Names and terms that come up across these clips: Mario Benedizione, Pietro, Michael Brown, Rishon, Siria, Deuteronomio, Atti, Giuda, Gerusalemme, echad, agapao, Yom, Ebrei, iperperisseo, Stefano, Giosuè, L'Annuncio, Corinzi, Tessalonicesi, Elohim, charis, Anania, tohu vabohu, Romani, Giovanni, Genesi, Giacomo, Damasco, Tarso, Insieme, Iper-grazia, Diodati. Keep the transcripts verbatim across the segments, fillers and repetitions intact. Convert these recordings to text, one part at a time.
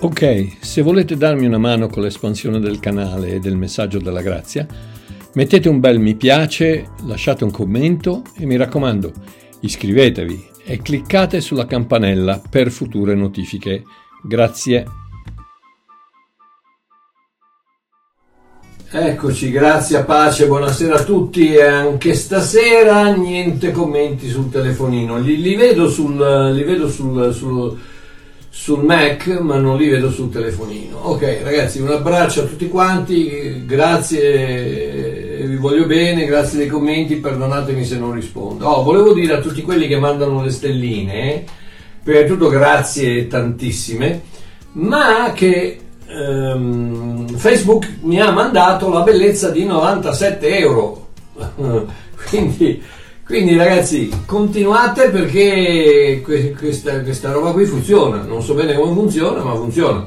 Ok, se volete darmi una mano con l'espansione del canale e del messaggio della grazia, mettete un bel mi piace, lasciate un commento e mi raccomando, iscrivetevi e cliccate sulla campanella per future notifiche. Grazie. Eccoci, grazie, pace, buonasera a tutti e anche stasera niente commenti sul telefonino. Li, li vedo, sul, li vedo sul, sul, sul Mac, ma non li vedo sul telefonino. Ok ragazzi, un abbraccio a tutti quanti, grazie, vi voglio bene, grazie dei commenti, perdonatemi se non rispondo. Oh, volevo dire a tutti quelli che mandano le stelline, prima di tutto grazie tantissime, ma che Facebook mi ha mandato la bellezza di novantasette euro quindi, quindi ragazzi continuate, perché questa, questa roba qui funziona, non so bene come funziona ma funziona.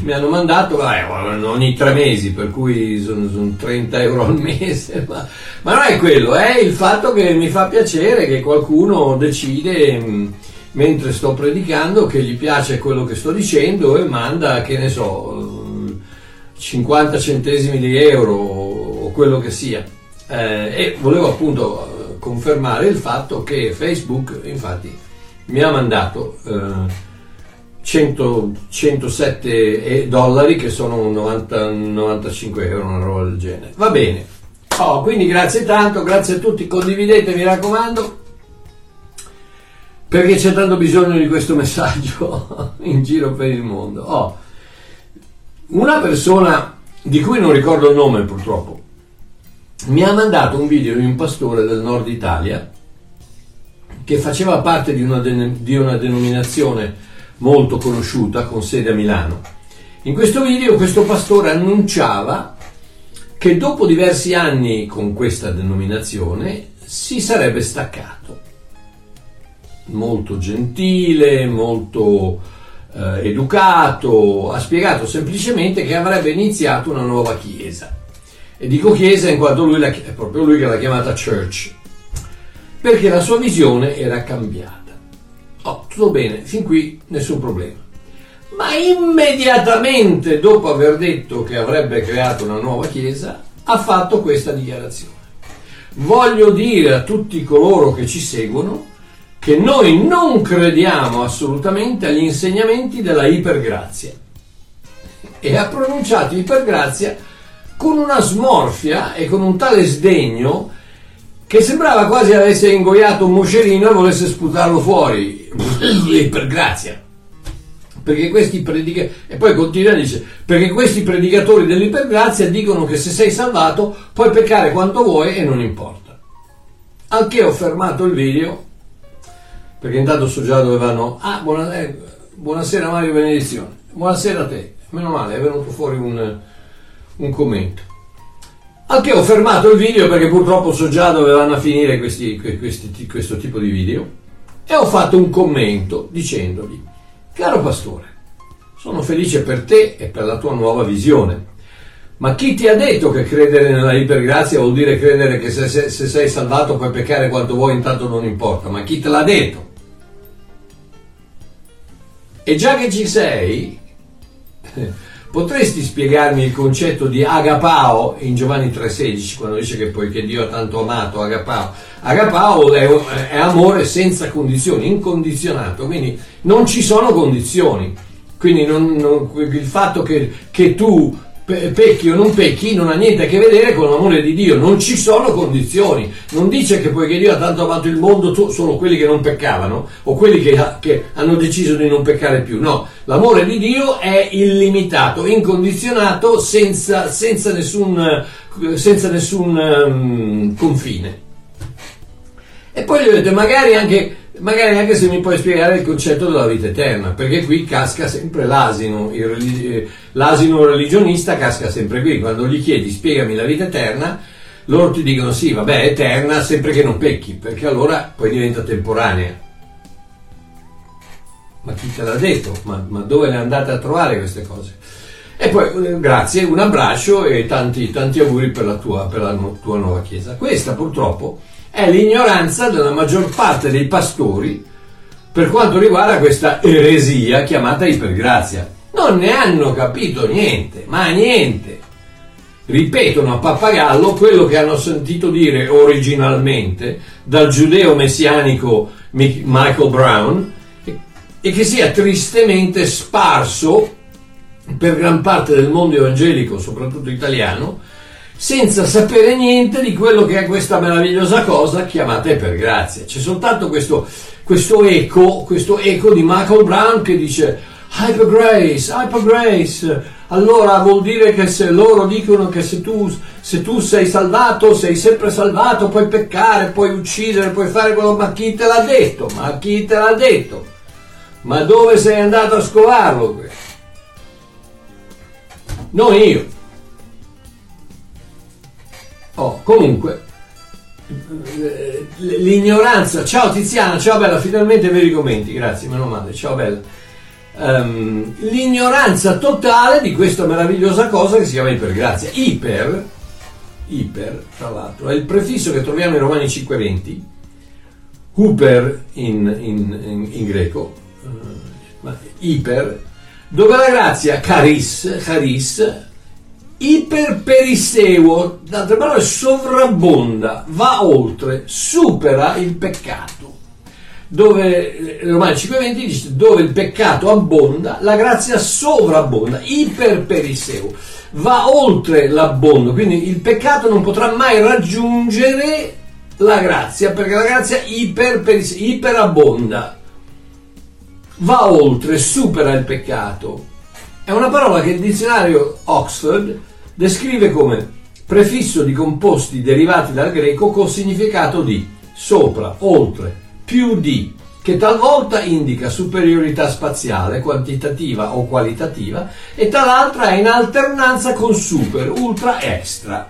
Mi hanno mandato eh, ogni tre mesi, per cui sono, sono trenta euro al mese, ma, ma non è quello, è il fatto che mi fa piacere che qualcuno decide mentre sto predicando che gli piace quello che sto dicendo e manda, che ne so, cinquanta centesimi di euro o quello che sia, eh, e volevo appunto confermare il fatto che Facebook infatti mi ha mandato eh, cento, centosette dollari che sono novanta, novantacinque euro, una roba del genere. Va bene, oh, quindi grazie tanto, grazie a tutti, condividete mi raccomando, perché c'è tanto bisogno di questo messaggio in giro per il mondo. Oh, una persona di cui non ricordo il nome purtroppo mi ha mandato un video di un pastore del nord Italia che faceva parte di una, de- di una denominazione molto conosciuta con sede a Milano. In questo video questo pastore annunciava che dopo diversi anni con questa denominazione si sarebbe staccato. Molto gentile, molto eh, educato, ha spiegato semplicemente che avrebbe iniziato una nuova chiesa, e dico chiesa in quanto lui la, è proprio lui che l'ha chiamata church, perché la sua visione era cambiata. Oh, tutto bene, fin qui nessun problema, ma immediatamente dopo aver detto che avrebbe creato una nuova chiesa ha fatto questa dichiarazione: voglio dire a tutti coloro che ci seguono che noi non crediamo assolutamente agli insegnamenti della ipergrazia, e ha pronunciato ipergrazia con una smorfia e con un tale sdegno che sembrava quasi avesse ingoiato un moscerino e volesse sputarlo fuori. Ipergrazia, perché questi predicatori, e poi continua, dice, perché questi predicatori dell'ipergrazia dicono che se sei salvato puoi peccare quanto vuoi e non importa. Anche ho fermato il video, perché intanto so già dove vanno. Ah, buonasera, buonasera Mario Benedizione, buonasera a te, meno male è venuto fuori un, un commento. Anche ho fermato il video perché purtroppo so già dove vanno a finire questi, questi, questo tipo di video, e ho fatto un commento dicendogli: caro pastore, sono felice per te e per la tua nuova visione, ma chi ti ha detto che credere nella ipergrazia vuol dire credere che se, se, se sei salvato puoi peccare quanto vuoi, intanto non importa? Ma chi te l'ha detto? E già che ci sei, potresti spiegarmi il concetto di agapao in Giovanni tre sedici, quando dice che poiché Dio ha tanto amato agapao? Agapao è, è amore senza condizioni, incondizionato, quindi non ci sono condizioni, quindi non, non, il fatto che, che tu pecchi o non pecchi non ha niente a che vedere con l'amore di Dio, non ci sono condizioni. Non dice che poiché Dio ha tanto amato il mondo tu, solo quelli che non peccavano o quelli che, che hanno deciso di non peccare più, no, l'amore di Dio è illimitato, incondizionato, senza, senza nessun, senza nessun um, confine. E poi gli ho detto magari anche magari anche se mi puoi spiegare il concetto della vita eterna, perché qui casca sempre l'asino, il religi- l'asino religionista casca sempre qui, quando gli chiedi spiegami la vita eterna, loro ti dicono sì vabbè eterna sempre che non pecchi, perché allora poi diventa temporanea. Ma chi te l'ha detto? Ma, ma dove le andate a trovare queste cose? E poi grazie, un abbraccio e tanti, tanti auguri per la tua, per la no- tua nuova chiesa. Questa purtroppo è l'ignoranza della maggior parte dei pastori per quanto riguarda questa eresia chiamata ipergrazia. non ne hanno capito niente, ma niente. Ripetono a pappagallo quello che hanno sentito dire originalmente dal giudeo messianico Michael Brown e che sia tristemente sparso per gran parte del mondo evangelico, soprattutto italiano, senza sapere niente di quello che è questa meravigliosa cosa chiamata Iper-grazia. C'è soltanto questo, questo eco, questo eco di Michael Brown che dice Hypergrace, Hypergrace, allora vuol dire che se loro dicono che se tu, se tu sei salvato, sei sempre salvato, puoi peccare, puoi uccidere, puoi fare quello, ma chi te l'ha detto? Ma chi te l'ha detto? Ma dove sei andato a scovarlo? Non io. Oh, comunque, l'ignoranza. Ciao Tiziana, ciao Bella, finalmente veri commenti, grazie, meno male, ciao Bella. Um, l'ignoranza totale di questa meravigliosa cosa che si chiama ipergrazia. Iper, iper, tra l'altro, è il prefisso che troviamo in Romani cinque venti, huper in, in, in, in greco, uh, iper, dove la grazia charis, charis, iperperisseo, d'altre parole sovrabbonda, va oltre, supera il peccato. Dove Romani cinque venti dice dove il peccato abbonda la grazia sovrabbonda, iperperisseo, va oltre l'abbondo, quindi il peccato non potrà mai raggiungere la grazia perché la grazia iperperisseo, iperabbonda, va oltre, supera il peccato. È una parola che il dizionario Oxford descrive come prefisso di composti derivati dal greco col significato di sopra, oltre, più di, che talvolta indica superiorità spaziale, quantitativa o qualitativa, e tal'altra è in alternanza con super, ultra, extra.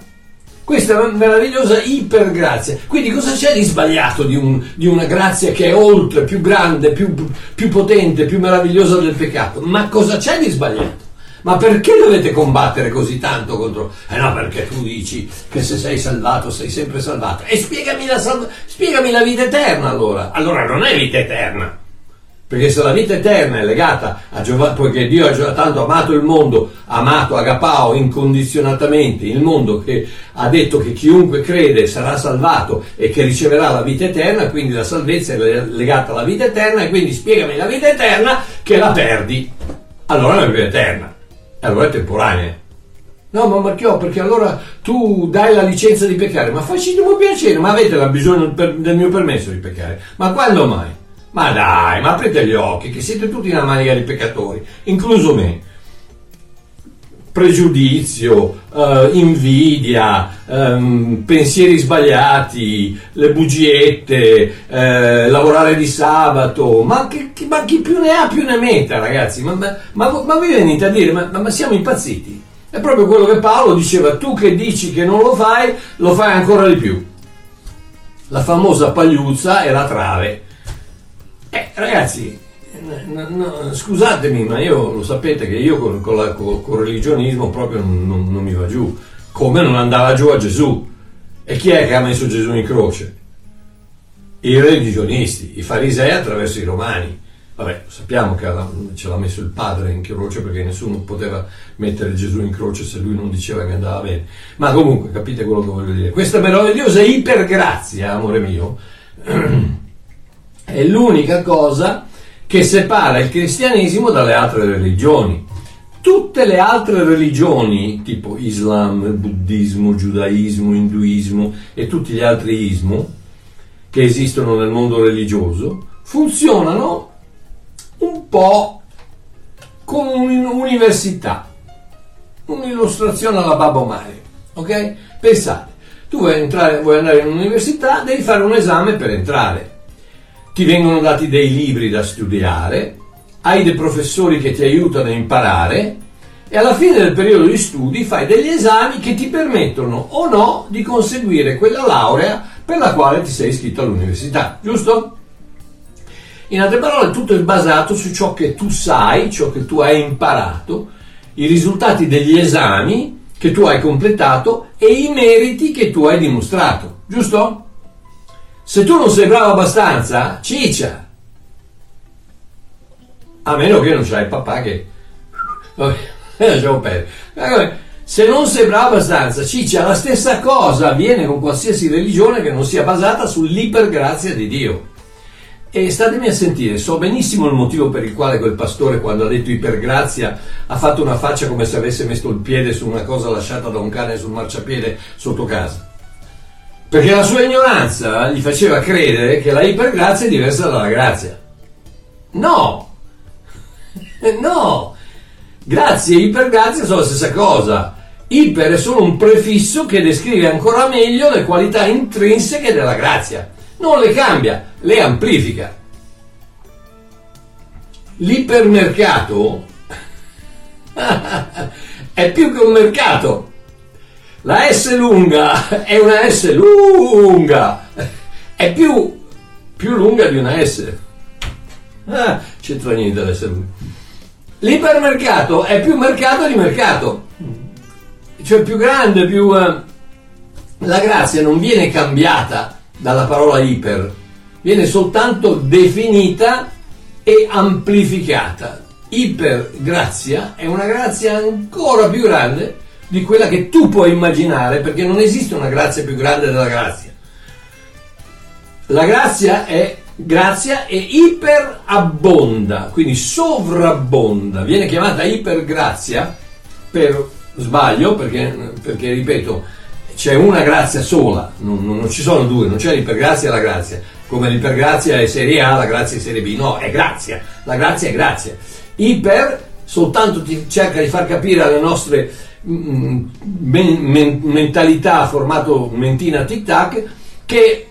Questa è una meravigliosa ipergrazia. Quindi cosa c'è di sbagliato di, un, di una grazia che è oltre, più grande, più, più potente, più meravigliosa del peccato? Ma cosa c'è di sbagliato? Ma perché dovete combattere così tanto contro... Eh no, perché tu dici che se sei salvato sei sempre salvato. E spiegami la, salv... spiegami la vita eterna allora. Allora non è vita eterna. Perché se la vita eterna è legata a Giovanni, poiché Dio ha tanto amato il mondo, amato agapao incondizionatamente, il mondo che ha detto che chiunque crede sarà salvato e che riceverà la vita eterna, quindi la salvezza è legata alla vita eterna e quindi spiegami la vita eterna che la perdi. Allora non è vita eterna. Allora è temporanea. No, ma Marchiò, perché allora tu dai la licenza di peccare? Ma facciamo piacere, ma avete bisogno del mio permesso di peccare? Ma quando mai? Ma dai, ma aprite gli occhi, che siete tutti una manica di peccatori, incluso me. Pregiudizio, eh, invidia, ehm, pensieri sbagliati, le bugiette, eh, lavorare di sabato, ma, che, che, ma chi più ne ha più ne metta, ragazzi, ma, ma, ma, ma vi venite a dire, ma, ma siamo impazziti? È proprio quello che Paolo diceva, tu che dici che non lo fai, lo fai ancora di più. La famosa pagliuzza e la trave. Eh, ragazzi... No, no, scusatemi, ma io lo sapete che io con, con, la, con, con il religionismo proprio non, non, non mi va giù, come non andava giù a Gesù. E chi è che ha messo Gesù in croce? I religionisti, i farisei attraverso i romani. Vabbè, sappiamo che ce l'ha messo il padre in croce perché nessuno poteva mettere Gesù in croce se lui non diceva che andava bene, ma comunque capite quello che voglio dire. Questa meravigliosa ipergrazia, amore mio, è l'unica cosa che separa il cristianesimo dalle altre religioni. Tutte le altre religioni, tipo Islam, buddismo, giudaismo, induismo e tutti gli altri ismo che esistono nel mondo religioso, funzionano un po' come un'università, un'illustrazione alla Babbo Mario, ok? Pensate, tu vuoi, entrare, vuoi andare in un'università, devi fare un esame per entrare. Ti vengono dati dei libri da studiare, hai dei professori che ti aiutano a imparare e alla fine del periodo di studi fai degli esami che ti permettono o no di conseguire quella laurea per la quale ti sei iscritto all'università, giusto? In altre parole, tutto è basato su ciò che tu sai, ciò che tu hai imparato, i risultati degli esami che tu hai completato e i meriti che tu hai dimostrato, giusto? Se tu non sei bravo abbastanza, ciccia. A meno che non c'hai il papà che Se non sembra abbastanza, ciccia, la stessa cosa avviene con qualsiasi religione che non sia basata sull'ipergrazia di Dio. E statemi a sentire, so benissimo il motivo per il quale quel pastore, quando ha detto ipergrazia, ha fatto una faccia come se avesse messo il piede su una cosa lasciata da un cane sul marciapiede sotto casa, perché la sua ignoranza gli faceva credere che la ipergrazia è diversa dalla grazia. No, no, grazie e ipergrazia sono la stessa cosa. Iper è solo un prefisso che descrive ancora meglio le qualità intrinseche della grazia, non le cambia, le amplifica. L'ipermercato è più che un mercato. La S lunga è una S lunga, è più, più lunga di una S. Ah, c'entra niente la S lunga. L'ipermercato è più mercato di mercato, cioè più grande, più... Eh, la grazia non viene cambiata dalla parola iper, viene soltanto definita e amplificata. Ipergrazia è una grazia ancora più grande di quella che tu puoi immaginare, perché non esiste una grazia più grande della grazia. La grazia è grazia e iperabbonda, quindi sovrabbonda. Viene chiamata ipergrazia per sbaglio, perché, perché ripeto, c'è una grazia sola, non, non ci sono due, non c'è l'ipergrazia e la grazia. Come l'ipergrazia è serie A, la grazia è serie B, no, è grazia, la grazia è grazia. Iper soltanto ti cerca di far capire alle nostre mentalità formato mentina tic tac che,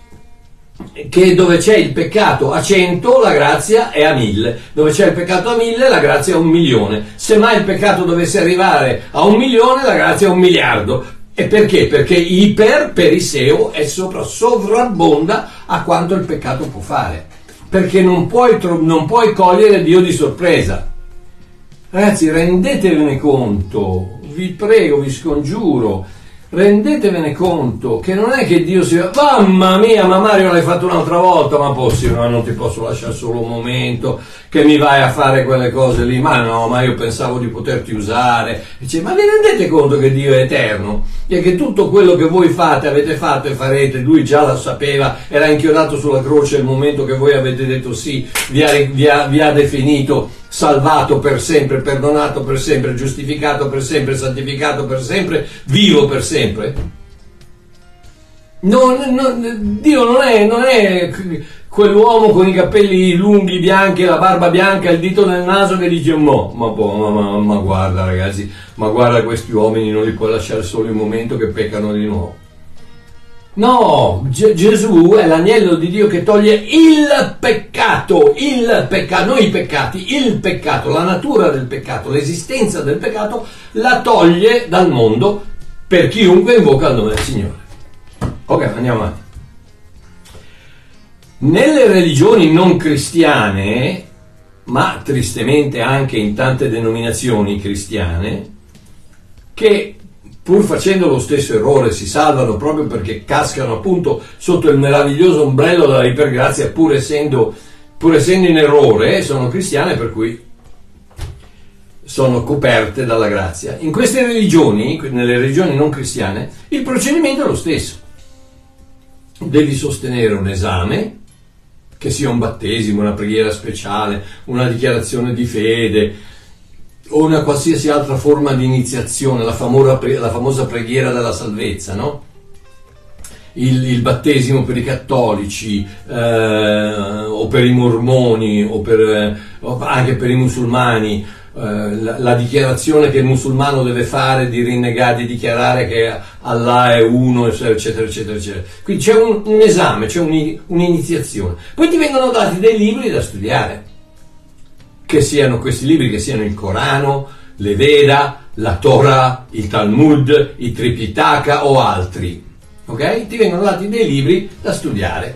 che dove c'è il peccato a cento la grazia è a mille, dove c'è il peccato a mille la grazia è a un milione, se mai il peccato dovesse arrivare a un milione la grazia è a un miliardo. E perché? Perché iperperisseo è sopra, sovrabbonda a quanto il peccato può fare, perché non puoi, non puoi cogliere Dio di sorpresa. Ragazzi, rendetevene conto, vi prego, vi scongiuro, rendetevene conto che non è che Dio si va, mamma mia, ma Mario l'hai fatto un'altra volta, ma possibile, ma non ti posso lasciare solo un momento che mi vai a fare quelle cose lì, ma no, ma io pensavo di poterti usare. Dice, ma vi rendete conto che Dio è eterno e che tutto quello che voi fate, avete fatto e farete, lui già lo sapeva, era inchiodato sulla croce il momento che voi avete detto sì, vi ha, vi ha, vi ha definito salvato per sempre, perdonato per sempre, giustificato per sempre, santificato per sempre, vivo per sempre. Non, non, Dio non è, non è quell'uomo con i capelli lunghi, bianchi, la barba bianca, il dito nel naso che dice mo, ma, ma, ma, ma guarda ragazzi, ma guarda questi uomini, non li puoi lasciare solo il momento che peccano di nuovo. No, G- Gesù è l'agnello di Dio che toglie il peccato, il peccato, non i peccati, il peccato, la natura del peccato, l'esistenza del peccato la toglie dal mondo per chiunque invoca il nome del Signore. Ok, andiamo avanti. Nelle religioni non cristiane, ma tristemente anche in tante denominazioni cristiane, che pur facendo lo stesso errore si salvano proprio perché cascano appunto sotto il meraviglioso ombrello della ipergrazia, pur essendo, pur essendo in errore, sono cristiane per cui sono coperte dalla grazia. In queste religioni, nelle religioni non cristiane, il procedimento è lo stesso. Devi sostenere un esame, che sia un battesimo, una preghiera speciale, una dichiarazione di fede, o una qualsiasi altra forma di iniziazione, la famosa, la famosa preghiera della salvezza, no? Il, il battesimo per i cattolici, eh, o per i mormoni, o per, eh, anche per i musulmani, eh, la, la dichiarazione che il musulmano deve fare di rinnegare, di dichiarare che Allah è uno, eccetera, eccetera, eccetera. Quindi c'è un, un esame, c'è un, un'iniziazione. Poi ti vengono dati dei libri da studiare, che siano questi libri, che siano il Corano, le Veda, la Torah, il Talmud, i Tripitaka o altri, ok? Ti vengono dati dei libri da studiare,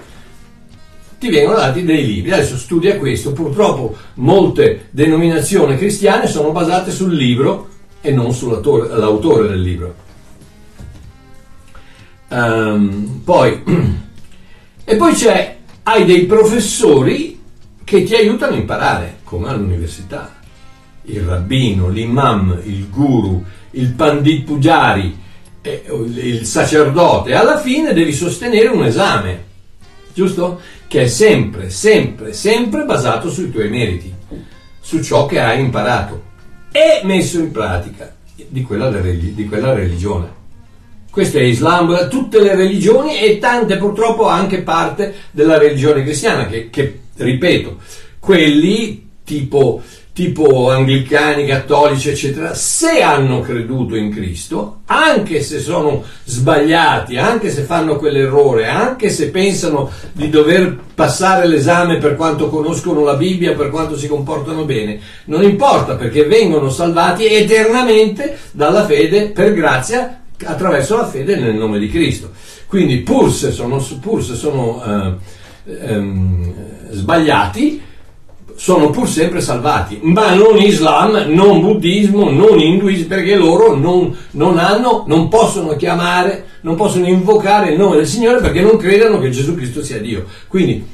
ti vengono dati dei libri, adesso studia questo. Purtroppo molte denominazioni cristiane sono basate sul libro e non sull'autore del libro. Um, poi, e poi c'è, hai dei professori che ti aiutano a imparare, come all'università. il rabbino, l'imam, il guru, il pandit pujari, eh, il sacerdote, alla fine devi sostenere un esame, giusto? Che è sempre, sempre, sempre basato sui tuoi meriti, su ciò che hai imparato e messo in pratica di quella, di quella religione. Questo è Islam, tutte le religioni e tante purtroppo anche parte della religione cristiana che, che ripeto, quelli tipo... tipo anglicani, cattolici, eccetera, se hanno creduto in Cristo, anche se sono sbagliati, anche se fanno quell'errore, anche se pensano di dover passare l'esame per quanto conoscono la Bibbia, per quanto si comportano bene, non importa, perché vengono salvati eternamente dalla fede, per grazia, attraverso la fede nel nome di Cristo. Quindi pur se sono, pur se sono eh, ehm, sbagliati, sono pur sempre salvati, ma non Islam, non buddismo, non induismo, perché loro non, non hanno, non possono chiamare, non possono invocare il nome del Signore perché non credono che Gesù Cristo sia Dio. Quindi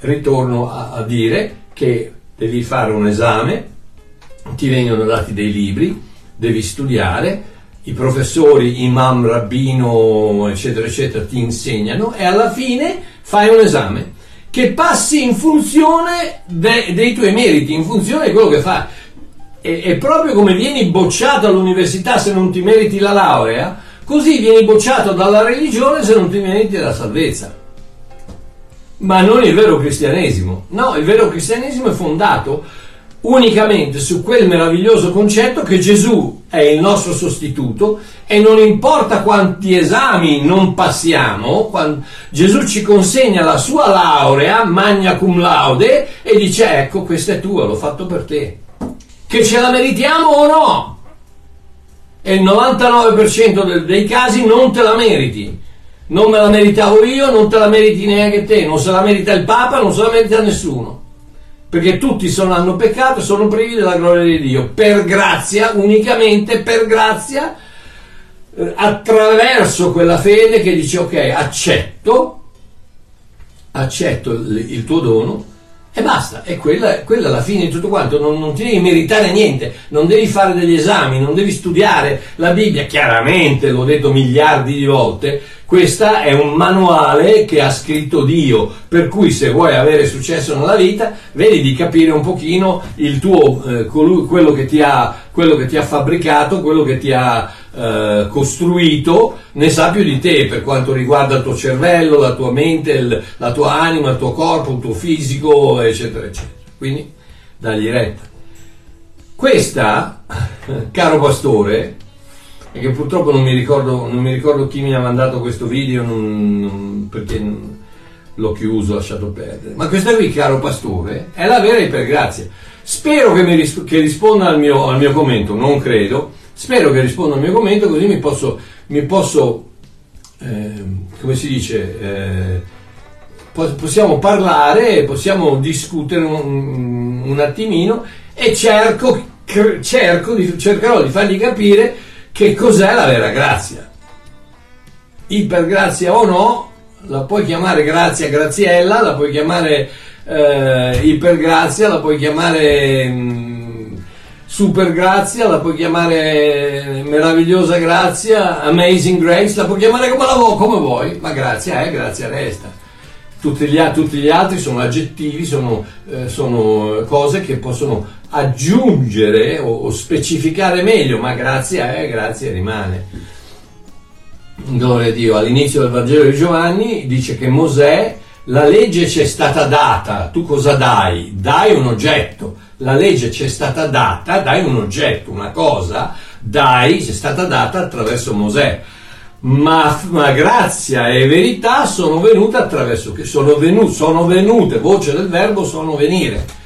ritorno a, a dire che devi fare un esame, ti vengono dati dei libri, devi studiare, i professori, imam, rabbino, eccetera, eccetera, ti insegnano e alla fine fai un esame che passi in funzione de, dei tuoi meriti, in funzione di quello che fai. E, è proprio come vieni bocciato all'università se non ti meriti la laurea, così vieni bocciato dalla religione se non ti meriti la salvezza. Ma non il vero cristianesimo. No, il vero cristianesimo è fondato unicamente su quel meraviglioso concetto che Gesù è il nostro sostituto e non importa quanti esami non passiamo, Gesù ci consegna la sua laurea magna cum laude e dice ecco questa è tua, l'ho fatto per te, che ce la meritiamo o no, e il novantanove per cento dei casi non te la meriti, non me la meritavo io, non te la meriti neanche te, non se la merita il Papa, non se la merita nessuno, perché tutti sono, hanno peccato e sono privi della gloria di Dio, per grazia, unicamente per grazia, attraverso quella fede che dice ok, accetto, accetto il, il tuo dono e basta, e quella, quella è la fine di tutto quanto, non, non ti devi meritare niente, non devi fare degli esami, non devi studiare la Bibbia, chiaramente, l'ho detto miliardi di volte, questa è un manuale che ha scritto Dio, per cui se vuoi avere successo nella vita, vedi di capire un pochino il tuo, eh, colui, quello, che ti ha, quello che ti ha fabbricato, quello che ti ha eh, costruito, ne sa più di te per quanto riguarda il tuo cervello, la tua mente, il, la tua anima, il tuo corpo, il tuo fisico, eccetera, eccetera. Quindi dagli retta. Questa, caro pastore, e che purtroppo non mi ricordo, non mi ricordo chi mi ha mandato questo video, non, non, perché l'ho chiuso, lasciato perdere. Ma questa qui, caro pastore, è la vera ipergrazia. Spero che, mi ris che risponda al mio, al mio commento, non credo, spero che risponda al mio commento, così mi posso, mi posso eh, come si dice, eh, po possiamo parlare, possiamo discutere un, un attimino e cerco, cerco di, cercherò di fargli capire che cos'è la vera grazia. Ipergrazia o no, la puoi chiamare grazia, graziella, la puoi chiamare eh, ipergrazia, la puoi chiamare mh, supergrazia, la puoi chiamare meravigliosa grazia, amazing grace, la puoi chiamare come, la vu come vuoi, ma grazia è, grazia resta. Tutti gli, tutti gli altri sono aggettivi, sono, eh, sono cose che possono aggiungere o specificare meglio, ma grazia è, grazia rimane. Gloria a Dio. All'inizio del Vangelo di Giovanni dice che Mosè, la legge ci è stata data, tu cosa dai? Dai un oggetto, la legge ci è stata data, dai un oggetto, una cosa, dai, ci è stata data attraverso Mosè, ma, ma grazia e verità sono venute attraverso, che sono venute, sono venute, voce del verbo sono venire.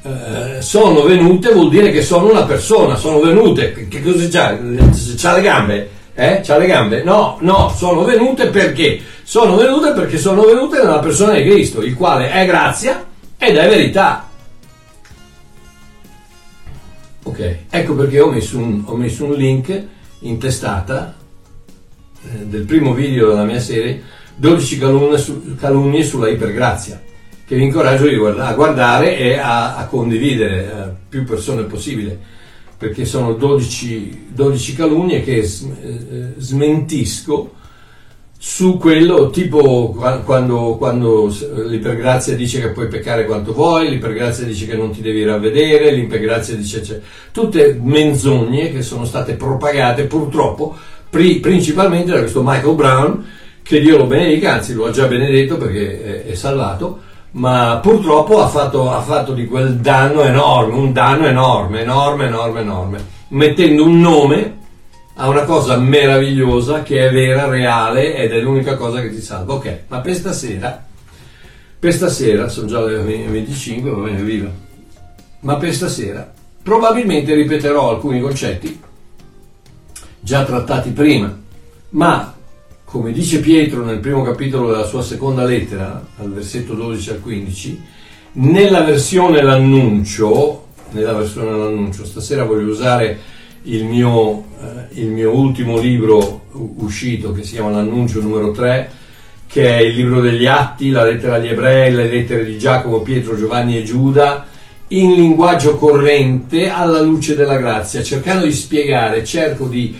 Uh, sono venute vuol dire che sono una persona, sono venute, che cosa c'ha? C'ha le gambe? Eh? C'ha le gambe? No, no, sono venute perché? Sono venute perché sono venute nella persona di Cristo, il quale è grazia ed è verità. Ok, ecco perché ho messo un, ho messo un link in testata eh, del primo video della mia serie, dodici calunnie, su, calunnie sulla ipergrazia. che vi incoraggio a guardare e a, a condividere a più persone possibile, perché sono dodici, dodici calunnie che smentisco su quello, tipo quando, quando l'ipergrazia dice che puoi peccare quanto vuoi, l'ipergrazia dice che non ti devi ravvedere, l'ipergrazia dice eccetera. Tutte menzogne che sono state propagate purtroppo pri, principalmente da questo Michael Brown, che Dio lo benedica, anzi lo ha già benedetto perché è, è salvato, ma purtroppo ha fatto, ha fatto di quel danno enorme, un danno enorme, enorme, enorme, enorme, mettendo un nome a una cosa meravigliosa che è vera, reale, ed è l'unica cosa che ti salva. Ok, ma per stasera, per stasera, sono già le venticinque, va bene, viva, ma per stasera probabilmente ripeterò alcuni concetti già trattati prima, ma come dice Pietro nel primo capitolo della sua seconda lettera, al versetto dodici al quindici, nella versione L'Annuncio, nella versione L'Annuncio, stasera voglio usare il mio, eh, il mio ultimo libro uscito, che si chiama L'Annuncio numero tre, che è il libro degli Atti, la lettera agli Ebrei, le lettere di Giacomo, Pietro, Giovanni e Giuda, in linguaggio corrente alla luce della grazia, cercando di spiegare, cerco di...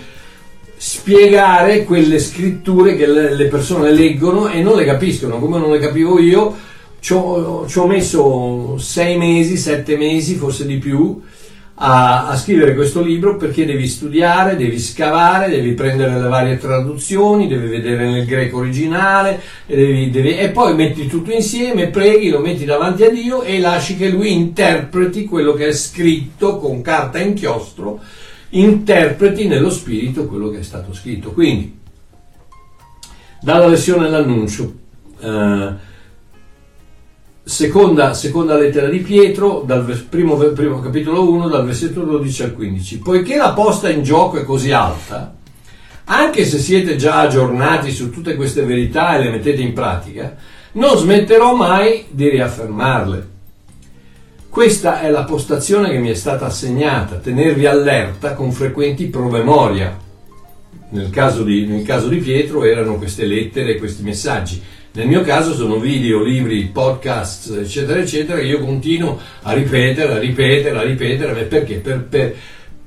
spiegare quelle scritture che le persone leggono e non le capiscono, come non le capivo io. Ci ho, ci ho messo sei mesi, sette mesi, forse di più, a, a scrivere questo libro, perché devi studiare, devi scavare, devi prendere le varie traduzioni, devi vedere nel greco originale, e, devi, devi, e poi metti tutto insieme, preghi, lo metti davanti a Dio e lasci che Lui interpreti quello che è scritto con carta e inchiostro, interpreti nello spirito quello che è stato scritto. Quindi dalla versione L'Annuncio, eh, seconda, seconda lettera di Pietro, dal primo, primo capitolo uno, dal versetto dodici al quindici: poiché la posta in gioco è così alta, anche se siete già aggiornati su tutte queste verità e le mettete in pratica, non smetterò mai di riaffermarle. Questa è la postazione che mi è stata assegnata: tenervi allerta con frequenti promemoria. Nel caso di, nel caso di Pietro erano queste lettere, questi messaggi. Nel mio caso sono video, libri, podcast, eccetera, eccetera, che io continuo a ripetere, a ripetere, a ripetere, perché? Per, per,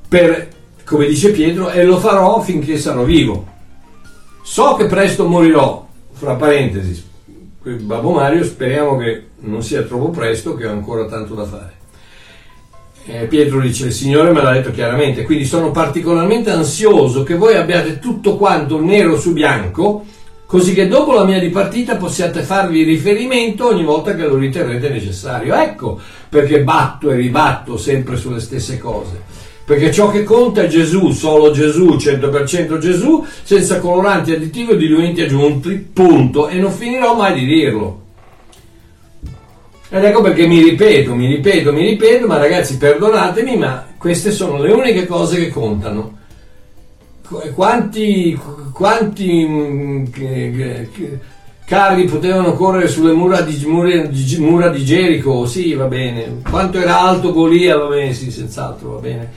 per, come dice Pietro, e lo farò finché sarò vivo. So che presto morirò, fra parentesi, Babbo Mario, speriamo che non sia troppo presto, che ho ancora tanto da fare. eh, Pietro dice: il Signore me l'ha detto chiaramente, quindi sono particolarmente ansioso che voi abbiate tutto quanto nero su bianco, così che dopo la mia dipartita possiate farvi riferimento ogni volta che lo riterrete necessario. Ecco perché batto e ribatto sempre sulle stesse cose, perché ciò che conta è Gesù, solo Gesù, cento per cento Gesù, senza coloranti, additivi o diluenti aggiunti, punto, e non finirò mai di dirlo. Ed ecco perché mi ripeto, mi ripeto, mi ripeto, ma ragazzi, perdonatemi, ma queste sono le uniche cose che contano. Quanti, quanti carri potevano correre sulle mura di, mura, di, mura di Gerico? Sì, va bene. Quanto era alto Golia? Va bene, sì, senz'altro, va bene.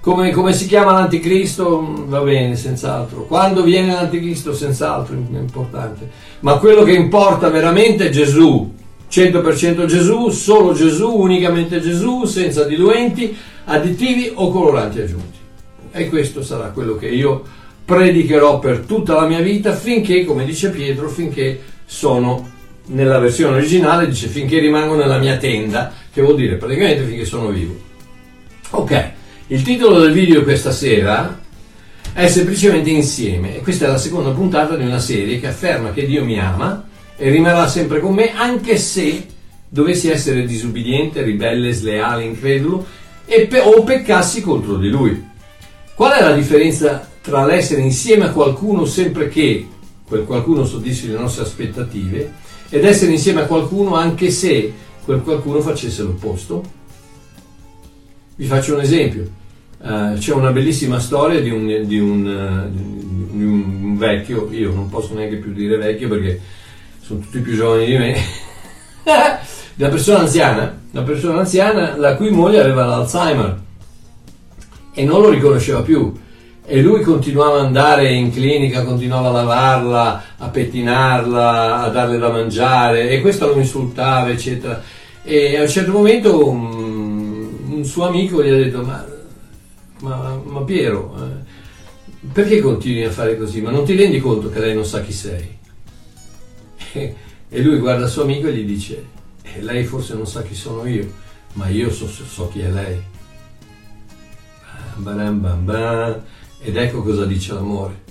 Come, come si chiama l'anticristo? Va bene, senz'altro. Quando viene l'anticristo? Senz'altro, è importante. Ma quello che importa veramente è Gesù, cento per cento Gesù, solo Gesù, unicamente Gesù, senza diluenti, additivi o coloranti aggiunti. E questo sarà quello che io predicherò per tutta la mia vita, finché, come dice Pietro, finché sono, nella versione originale dice finché rimango nella mia tenda, che vuol dire praticamente finché sono vivo. Ok. Il titolo del video questa sera è semplicemente Insieme, e questa è la seconda puntata di una serie che afferma che Dio mi ama e rimarrà sempre con me, anche se dovessi essere disubbidiente, ribelle, sleale, incredulo e pe- o peccassi contro di Lui. Qual è la differenza tra l'essere insieme a qualcuno sempre che quel qualcuno soddisfi le nostre aspettative ed essere insieme a qualcuno anche se quel qualcuno facesse l'opposto? Vi faccio un esempio. Uh, c'è una bellissima storia di un, di, un, uh, di un vecchio, io non posso neanche più dire vecchio perché sono tutti più giovani di me, una persona anziana, una persona anziana la cui moglie aveva l'Alzheimer e non lo riconosceva più, E lui continuava ad andare in clinica, continuava a lavarla, a pettinarla, a darle da mangiare, e questo lo insultava, eccetera. E a un certo momento un, un suo amico gli ha detto: ma, ma, ma Piero, eh, perché continui a fare così? Ma non ti rendi conto che lei non sa chi sei? E, e lui guarda il suo amico e gli dice: eh, lei forse non sa chi sono io, ma io so, so, so chi è lei. Bam, bam, bam. Ed ecco cosa dice l'amore,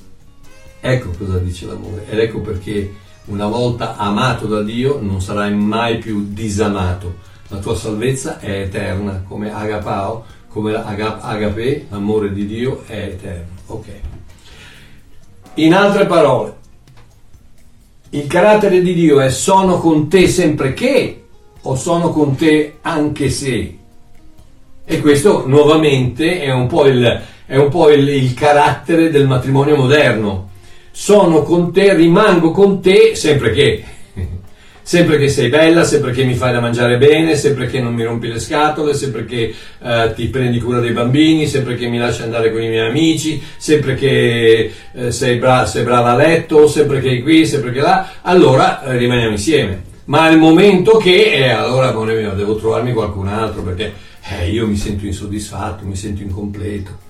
ecco cosa dice l'amore, ed ecco perché una volta amato da Dio non sarai mai più disamato. La tua salvezza è eterna, come agapao, come agape, l'amore di Dio è eterno. Ok. In altre parole, il carattere di Dio è: sono con te sempre che, o sono con te anche se. E questo nuovamente è un po' il... è un po' il, il carattere del matrimonio moderno. Sono con te, rimango con te, sempre che. Sempre che sei bella, sempre che mi fai da mangiare bene, sempre che non mi rompi le scatole, sempre che eh, ti prendi cura dei bambini, sempre che mi lasci andare con i miei amici, sempre che eh, sei, bra- sei brava a letto, sempre che qui, sempre che là. Allora eh, rimaniamo insieme. Ma al momento che, eh, allora, amore mio, devo trovarmi qualcun altro, perché eh, io mi sento insoddisfatto, mi sento incompleto.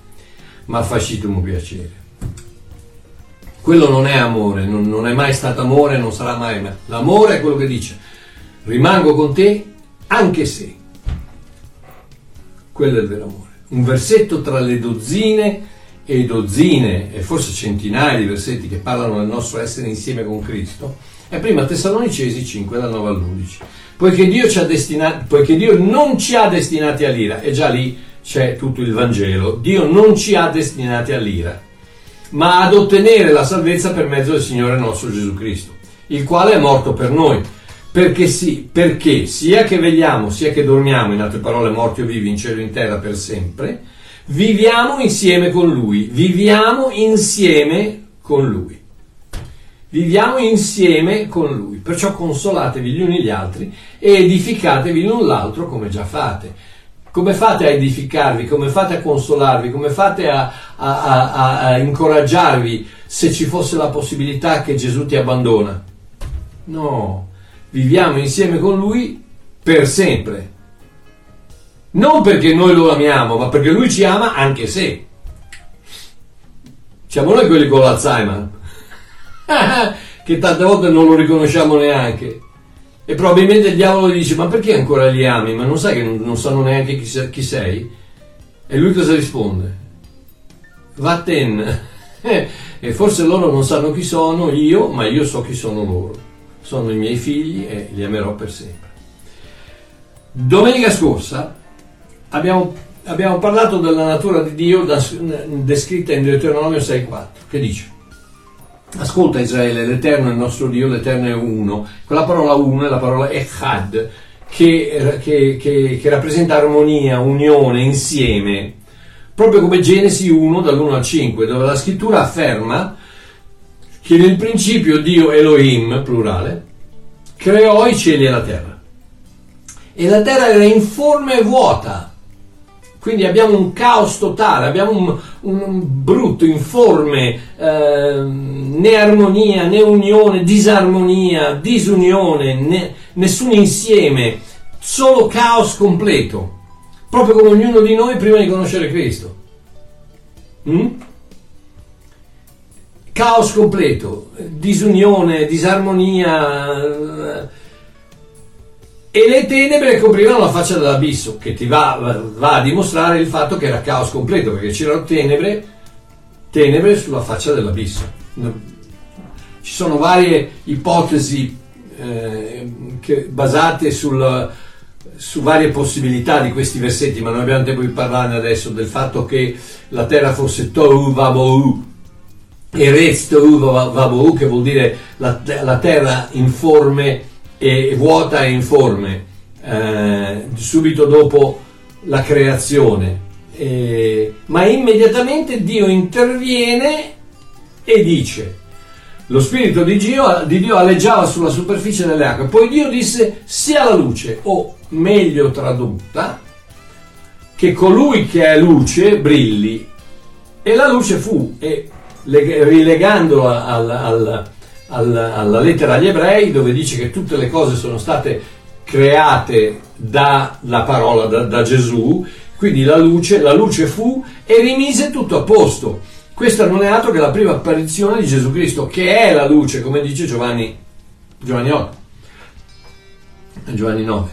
Ma facite un piacere. Quello non è amore, non, non è mai stato amore, non sarà mai. Ma l'amore è quello che dice: rimango con te anche se. Quello è il vero amore. Un versetto tra le dozzine e dozzine, e forse centinaia di versetti che parlano del nostro essere insieme con Cristo, è prima Tessalonicesi cinque, dal nove all'undici. Poiché Dio ci ha destinati, poiché Dio non ci ha destinati all'ira, è già lì. C'è tutto il Vangelo. Dio non ci ha destinati all'ira, ma ad ottenere la salvezza per mezzo del Signore nostro Gesù Cristo, il quale è morto per noi, perché sì, perché sia che vegliamo, sia che dormiamo, in altre parole morti o vivi, in cielo e in terra per sempre, viviamo insieme con Lui, viviamo insieme con Lui, viviamo insieme con Lui. Perciò consolatevi gli uni gli altri e edificatevi l'un l'altro come già fate. Come fate a edificarvi, come fate a consolarvi, come fate a, a, a, a incoraggiarvi se ci fosse la possibilità che Gesù ti abbandona? No, viviamo insieme con Lui per sempre. Non perché noi lo amiamo, ma perché Lui ci ama anche se. Siamo noi quelli con l'Alzheimer, che tante volte non lo riconosciamo neanche. E probabilmente il diavolo gli dice: ma perché ancora li ami? Ma non sai che non, non sanno neanche chi, chi sei? E lui cosa risponde? Vatten. Eh, e forse loro non sanno chi sono io, ma io so chi sono loro. Sono i miei figli e li amerò per sempre. Domenica scorsa abbiamo, abbiamo parlato della natura di Dio da, descritta in Deuteronomio sei quattro, che dice: ascolta Israele, l'Eterno è il nostro Dio, l'Eterno è uno. Quella parola uno è la parola echad, che, che, che, che rappresenta armonia, unione, insieme, proprio come Genesi uno dall'uno al cinque, dove la scrittura afferma che nel principio Dio Elohim, plurale, creò i cieli e la terra, e la terra era informe e vuota. Quindi abbiamo un caos totale, abbiamo un, un brutto, informe, eh, né armonia, né unione, disarmonia, disunione, né, nessun insieme, solo caos completo, proprio come ognuno di noi prima di conoscere Cristo. Mm? Caos completo, disunione, disarmonia... Eh, E le tenebre coprivano la faccia dell'abisso, che ti va, va a dimostrare il fatto che era caos completo, perché c'erano tenebre, tenebre sulla faccia dell'abisso. Ci sono varie ipotesi eh, che, basate sul, su varie possibilità di questi versetti, ma non abbiamo tempo di parlarne adesso, del fatto che la terra fosse tohu vabohu, erez tohu vabohu, che vuol dire la, la terra informe, e vuota e informe, eh, subito dopo la creazione, eh, ma immediatamente Dio interviene e dice: lo spirito di Dio, di Dio aleggiava sulla superficie delle acque. Poi Dio disse: sia la luce, o meglio tradotta, che colui che è luce brilli E la luce fu, e rilegandolo al, al, al, alla lettera agli Ebrei, dove dice che tutte le cose sono state create dalla parola, da, da Gesù, quindi la luce, la luce fu e rimise tutto a posto. Questa non è altro che la prima apparizione di Gesù Cristo, che è la luce, come dice Giovanni, Giovanni otto, Giovanni nove,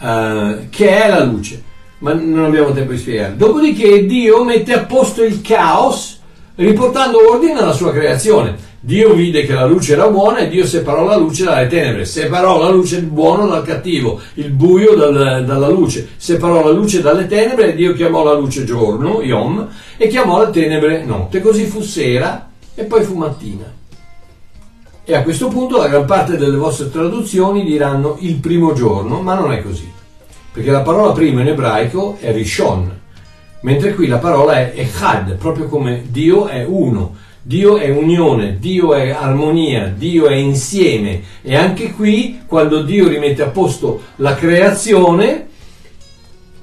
uh, che è la luce, ma non abbiamo tempo di spiegare. Dopodiché Dio mette a posto il caos, riportando ordine alla sua creazione. Dio vide che la luce era buona e Dio separò la luce dalle tenebre, separò la luce del buono dal cattivo, il buio dal, dalla luce, separò la luce dalle tenebre e Dio chiamò la luce giorno, Yom, e chiamò le tenebre notte. Così fu sera e poi fu mattina. E a questo punto la gran parte delle vostre traduzioni diranno il primo giorno, ma non è così, perché la parola prima in ebraico è Rishon, mentre qui la parola è echad, proprio come Dio è uno. Dio è unione, Dio è armonia, Dio è insieme. E anche qui, quando Dio rimette a posto la creazione,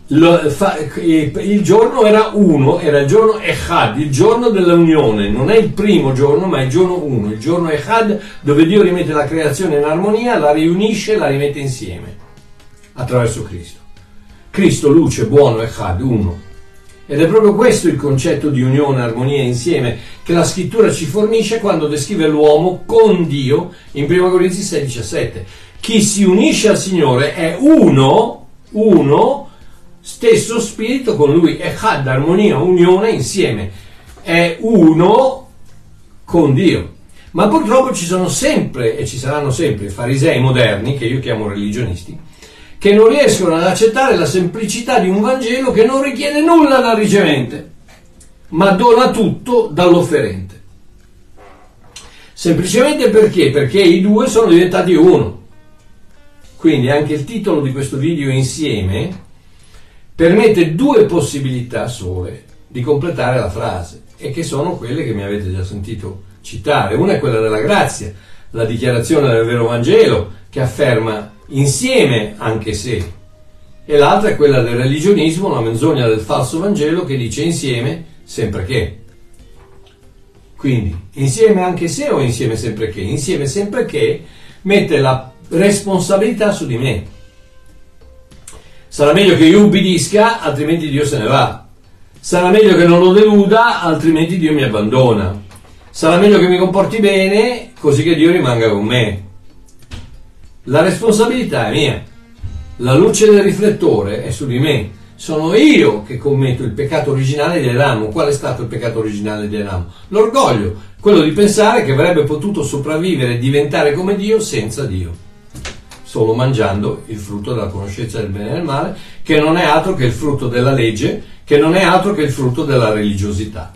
lo, fa, il giorno era uno, era il giorno Echad, il giorno dell'unione. Non è il primo giorno, ma è il giorno uno, il giorno Echad, dove Dio rimette la creazione in armonia, la riunisce, la rimette insieme, attraverso Cristo. Cristo, luce, buono, Echad, uno. Ed è proprio questo il concetto di unione, armonia e insieme che la scrittura ci fornisce quando descrive l'uomo con Dio in primo Corinzi sei diciassette. Chi si unisce al Signore è uno, uno, stesso spirito con Lui, echad, armonia, unione, insieme, è uno con Dio. Ma purtroppo ci sono sempre, e ci saranno sempre, farisei moderni, che io chiamo religionisti, che non riescono ad accettare la semplicità di un Vangelo che non richiede nulla dal ricevente, ma dona tutto dall'offerente. Semplicemente perché? Perché i due sono diventati uno. Quindi anche il titolo di questo video, Insieme, permette due possibilità sole di completare la frase, e che sono quelle che mi avete già sentito citare. Una è quella della grazia, la dichiarazione del vero Vangelo, che afferma insieme anche se, e l'altra è quella del religionismo, una menzogna del falso Vangelo, che dice insieme sempre che. Quindi insieme anche se o insieme sempre che? Insieme sempre che mette la responsabilità su di me. Sarà meglio che io ubbidisca, altrimenti Dio se ne va. Sarà meglio che non lo deluda, altrimenti Dio mi abbandona. Sarà meglio che mi comporti bene, così che Dio rimanga con me. La responsabilità è mia, la luce del riflettore è su di me, sono io che commetto il peccato originale di Adamo. Qual è stato il peccato originale di Adamo? L'orgoglio, quello di pensare che avrebbe potuto sopravvivere e diventare come Dio senza Dio, solo mangiando il frutto della conoscenza del bene e del male, che non è altro che il frutto della legge, che non è altro che il frutto della religiosità.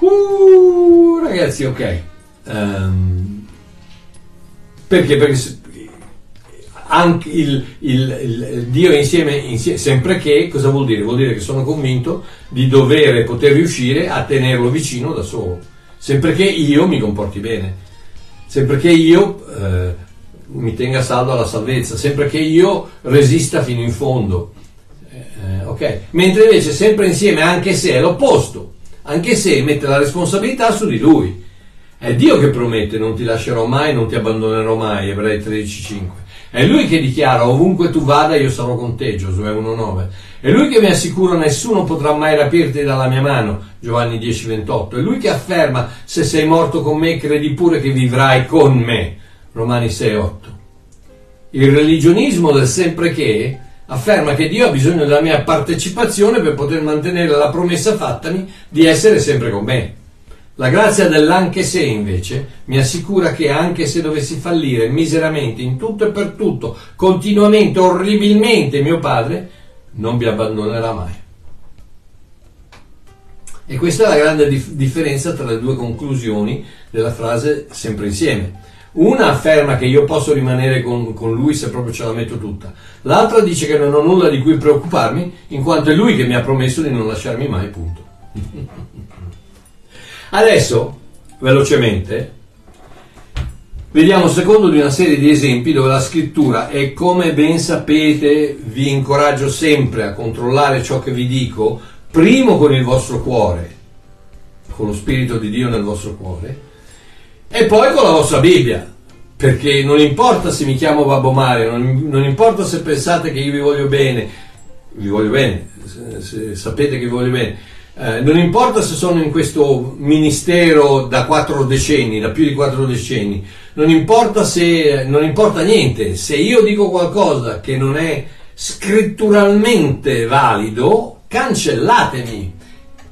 Uh, ragazzi, ok. Um, Perché? Perché anche il, il, il Dio insieme, insieme, sempre che, cosa vuol dire? Vuol dire che sono convinto di dover poter riuscire a tenerlo vicino da solo, sempre che io mi comporti bene, sempre che io eh, mi tenga saldo alla salvezza, sempre che io resista fino in fondo, eh, ok? Mentre invece sempre insieme, anche se, è l'opposto, anche se mette la responsabilità su di lui. È Dio che promette, non ti lascerò mai, non ti abbandonerò mai, Ebrei tredici cinque. È Lui che dichiara, ovunque tu vada io sarò con te, Giosuè uno nove. È Lui che mi assicura, nessuno potrà mai rapirti dalla mia mano, Giovanni dieci ventotto. È Lui che afferma, se sei morto con me, credi pure che vivrai con me, Romani sei otto. Il religionismo del sempre che afferma che Dio ha bisogno della mia partecipazione per poter mantenere la promessa fattami di essere sempre con me. La grazia dell'anche se, invece, mi assicura che anche se dovessi fallire miseramente in tutto e per tutto, continuamente, orribilmente, mio Padre non mi abbandonerà mai. E questa è la grande dif- differenza tra le due conclusioni della frase sempre insieme. Una afferma che io posso rimanere con, con Lui se proprio ce la metto tutta. L'altra dice che non ho nulla di cui preoccuparmi, in quanto è Lui che mi ha promesso di non lasciarmi mai, punto. Adesso, velocemente, vediamo il secondo di una serie di esempi dove la scrittura, e come ben sapete vi incoraggio sempre a controllare ciò che vi dico primo con il vostro cuore, con lo Spirito di Dio nel vostro cuore, e poi con la vostra Bibbia, perché non importa se mi chiamo Babbo Mario, non, non importa se pensate che io vi voglio bene, vi voglio bene, se, se sapete che vi voglio bene, eh, non importa se sono in questo ministero da quattro decenni, da più di quattro decenni, non importa se, non importa niente, se io dico qualcosa che non è scritturalmente valido, cancellatemi.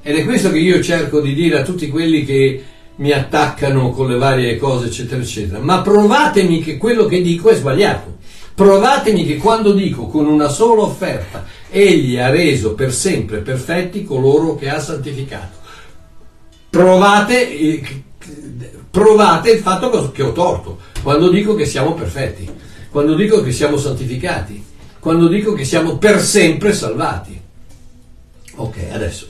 Ed è questo che io cerco di dire a tutti quelli che mi attaccano con le varie cose eccetera eccetera, ma provatemi che quello che dico è sbagliato, provatemi che quando dico con una sola offerta egli ha reso per sempre perfetti coloro che ha santificato, provate, provate il fatto che ho torto quando dico che siamo perfetti, quando dico che siamo santificati, quando dico che siamo per sempre salvati. Ok, adesso,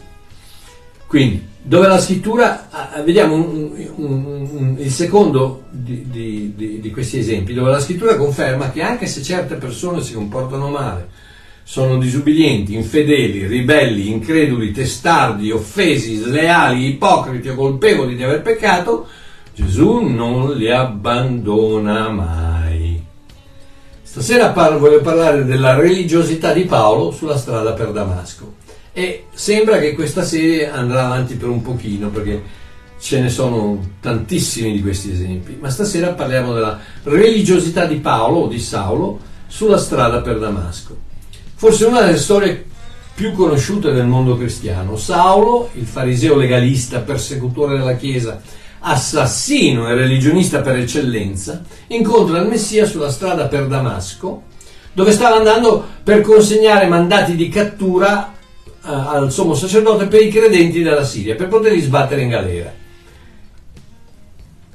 quindi, dove la scrittura, vediamo un, un, un, il secondo di, di, di, di questi esempi, dove la scrittura conferma che anche se certe persone si comportano male, sono disubbidienti, infedeli, ribelli, increduli, testardi, offesi, sleali, ipocriti o colpevoli di aver peccato, Gesù non li abbandona mai. Stasera parlo, voglio parlare della religiosità di Paolo sulla strada per Damasco, e sembra che questa serie andrà avanti per un pochino perché ce ne sono tantissimi di questi esempi, ma stasera parliamo della religiosità di Paolo o di Saulo sulla strada per Damasco. Forse una delle storie più conosciute nel mondo cristiano, Saulo, il fariseo legalista, persecutore della Chiesa, assassino e religionista per eccellenza, incontra il Messia sulla strada per Damasco, dove stava andando per consegnare mandati di cattura eh, al sommo sacerdote per i credenti della Siria, per poterli sbattere in galera.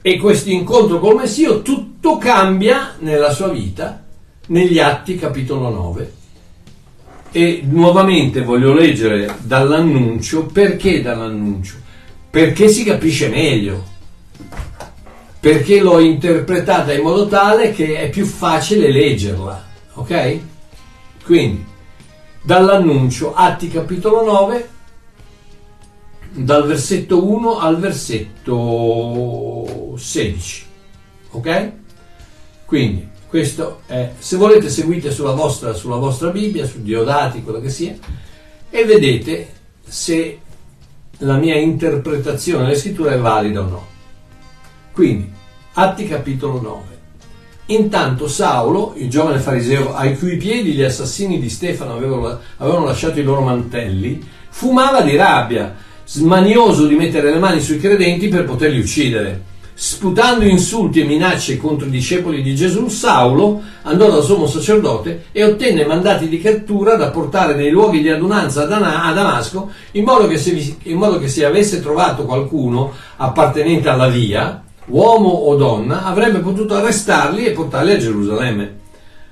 E questo incontro col Messia, tutto cambia nella sua vita, negli Atti capitolo nove. E nuovamente voglio leggere dall'Annuncio. Perché dall'Annuncio? Perché si capisce meglio, perché l'ho interpretata in modo tale che è più facile leggerla, ok? Quindi, dall'Annuncio, Atti capitolo nove, dal versetto uno al versetto sedici, ok? Quindi, questo è, se volete seguite sulla vostra, sulla vostra Bibbia, su Diodati, quello che sia, e vedete se la mia interpretazione della scrittura è valida o no. Quindi, Atti capitolo nove. Intanto Saulo, il giovane fariseo ai cui piedi gli assassini di Stefano avevano, avevano lasciato i loro mantelli, fumava di rabbia, smanioso di mettere le mani sui credenti per poterli uccidere. Sputando insulti e minacce contro i discepoli di Gesù, Saulo andò dal sommo sacerdote e ottenne mandati di cattura da portare nei luoghi di adunanza a Damasco, in modo che se, in modo che se avesse trovato qualcuno appartenente alla via, uomo o donna, avrebbe potuto arrestarli e portarli a Gerusalemme.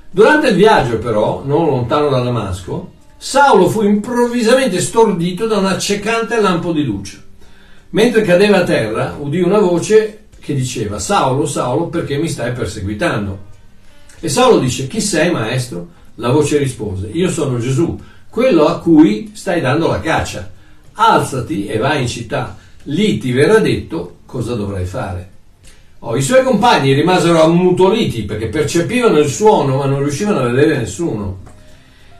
Durante il viaggio però, non lontano da Damasco, Saulo fu improvvisamente stordito da un accecante lampo di luce. Mentre cadeva a terra, udì una voce che diceva: Saulo, Saulo, perché mi stai perseguitando? E Saulo dice: chi sei, maestro? La voce rispose: io sono Gesù, quello a cui stai dando la caccia. Alzati e vai in città, lì ti verrà detto cosa dovrai fare. Oh, i suoi compagni rimasero ammutoliti perché percepivano il suono ma non riuscivano a vedere nessuno.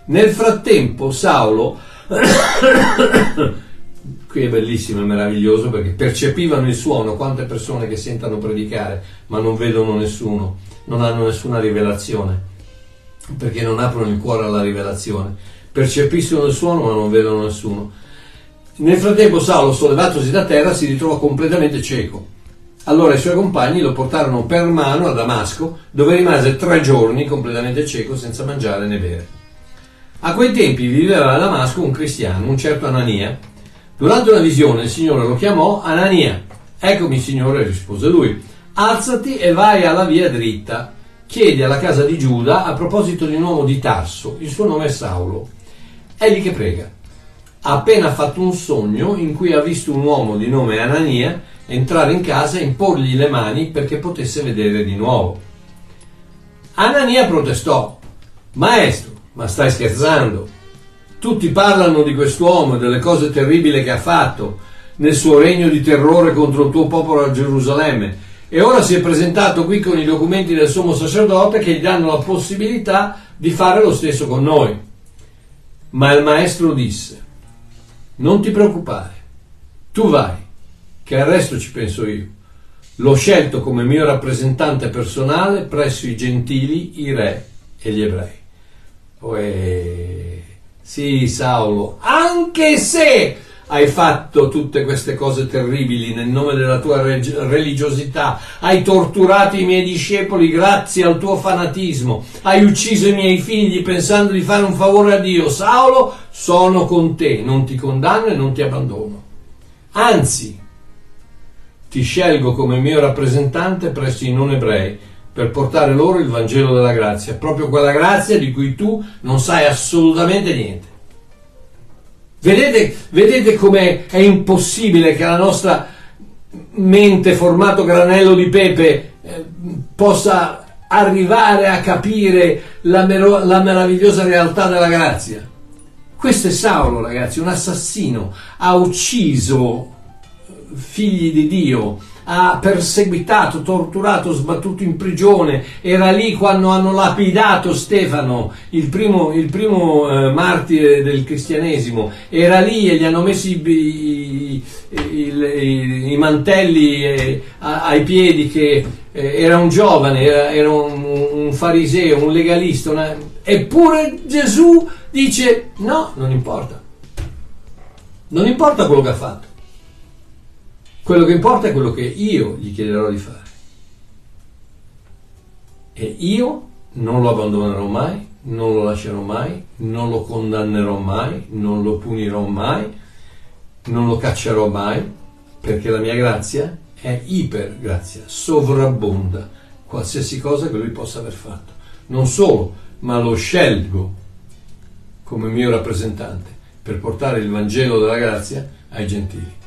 Nel frattempo Saulo qui è bellissimo e meraviglioso, perché percepivano il suono. Quante persone che sentono predicare ma non vedono nessuno, non hanno nessuna rivelazione, perché non aprono il cuore alla rivelazione, percepiscono il suono ma non vedono nessuno. Nel frattempo Saulo, sollevatosi da terra, si ritrovò completamente cieco. Allora i suoi compagni lo portarono per mano a Damasco, dove rimase tre giorni completamente cieco, senza mangiare né bere. A quei tempi viveva a Damasco un cristiano, un certo Anania. Durante una visione il Signore lo chiamò: Anania. Eccomi, Signore, rispose lui, alzati e vai alla via dritta, chiedi alla casa di Giuda a proposito di un uomo di Tarso, il suo nome è Saulo, è lì che prega. Ha appena fatto un sogno in cui ha visto un uomo di nome Anania entrare in casa e imporgli le mani perché potesse vedere di nuovo. Anania protestò: maestro, ma stai scherzando? Tutti parlano di quest'uomo e delle cose terribili che ha fatto nel suo regno di terrore contro il tuo popolo a Gerusalemme. E ora si è presentato qui con i documenti del sommo sacerdote che gli danno la possibilità di fare lo stesso con noi. Ma il maestro disse: non ti preoccupare, tu vai, che al resto ci penso io. L'ho scelto come mio rappresentante personale presso i gentili, i re e gli ebrei. Uè. Sì, Saulo, anche se hai fatto tutte queste cose terribili nel nome della tua religiosità, hai torturato i miei discepoli grazie al tuo fanatismo, hai ucciso i miei figli pensando di fare un favore a Dio, Saulo, sono con te, non ti condanno e non ti abbandono. Anzi, ti scelgo come mio rappresentante presso i non ebrei per portare loro il Vangelo della grazia, proprio quella grazia di cui tu non sai assolutamente niente. Vedete, vedete come è impossibile che la nostra mente formato granello di pepe eh, possa arrivare a capire la, mero, la meravigliosa realtà della grazia. Questo è Saulo, ragazzi, un assassino, ha ucciso figli di Dio, ha perseguitato, torturato, sbattuto in prigione, era lì quando hanno lapidato Stefano, il primo, il primo eh, martire del cristianesimo, era lì e gli hanno messo i, i, i, i mantelli eh, ai piedi, che eh, era un giovane, era, era un, un fariseo, un legalista, una... eppure Gesù dice: no, non importa, non importa quello che ha fatto. Quello che importa è quello che io gli chiederò di fare. E io non lo abbandonerò mai, non lo lascerò mai, non lo condannerò mai, non lo punirò mai, non lo caccerò mai, perché la mia grazia è iper-grazia, sovrabbonda qualsiasi cosa che lui possa aver fatto. Non solo, ma lo scelgo come mio rappresentante per portare il Vangelo della grazia ai gentili.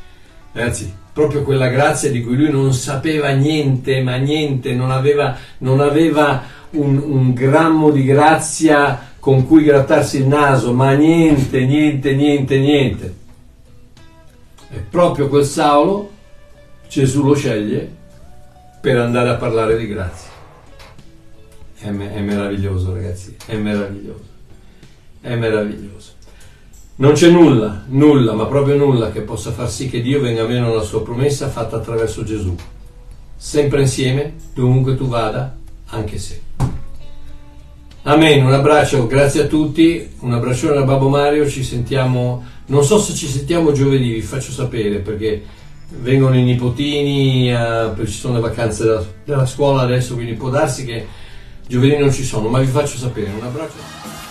Ragazzi, proprio quella grazia di cui lui non sapeva niente, ma niente, non aveva, non aveva un, un grammo di grazia con cui grattarsi il naso, ma niente, niente, niente, niente. E proprio quel Saulo Gesù lo sceglie per andare a parlare di grazia. È, è meraviglioso, ragazzi, è meraviglioso, è meraviglioso. Non c'è nulla, nulla, ma proprio nulla che possa far sì che Dio venga meno alla sua promessa fatta attraverso Gesù. Sempre insieme, dovunque tu vada, anche se. Amen, un abbraccio, grazie a tutti, un abbraccione da Babbo Mario, ci sentiamo, non so se ci sentiamo giovedì, vi faccio sapere, perché vengono i nipotini, eh, ci sono le vacanze della, della scuola adesso, quindi può darsi che giovedì non ci sono, ma vi faccio sapere, un abbraccio.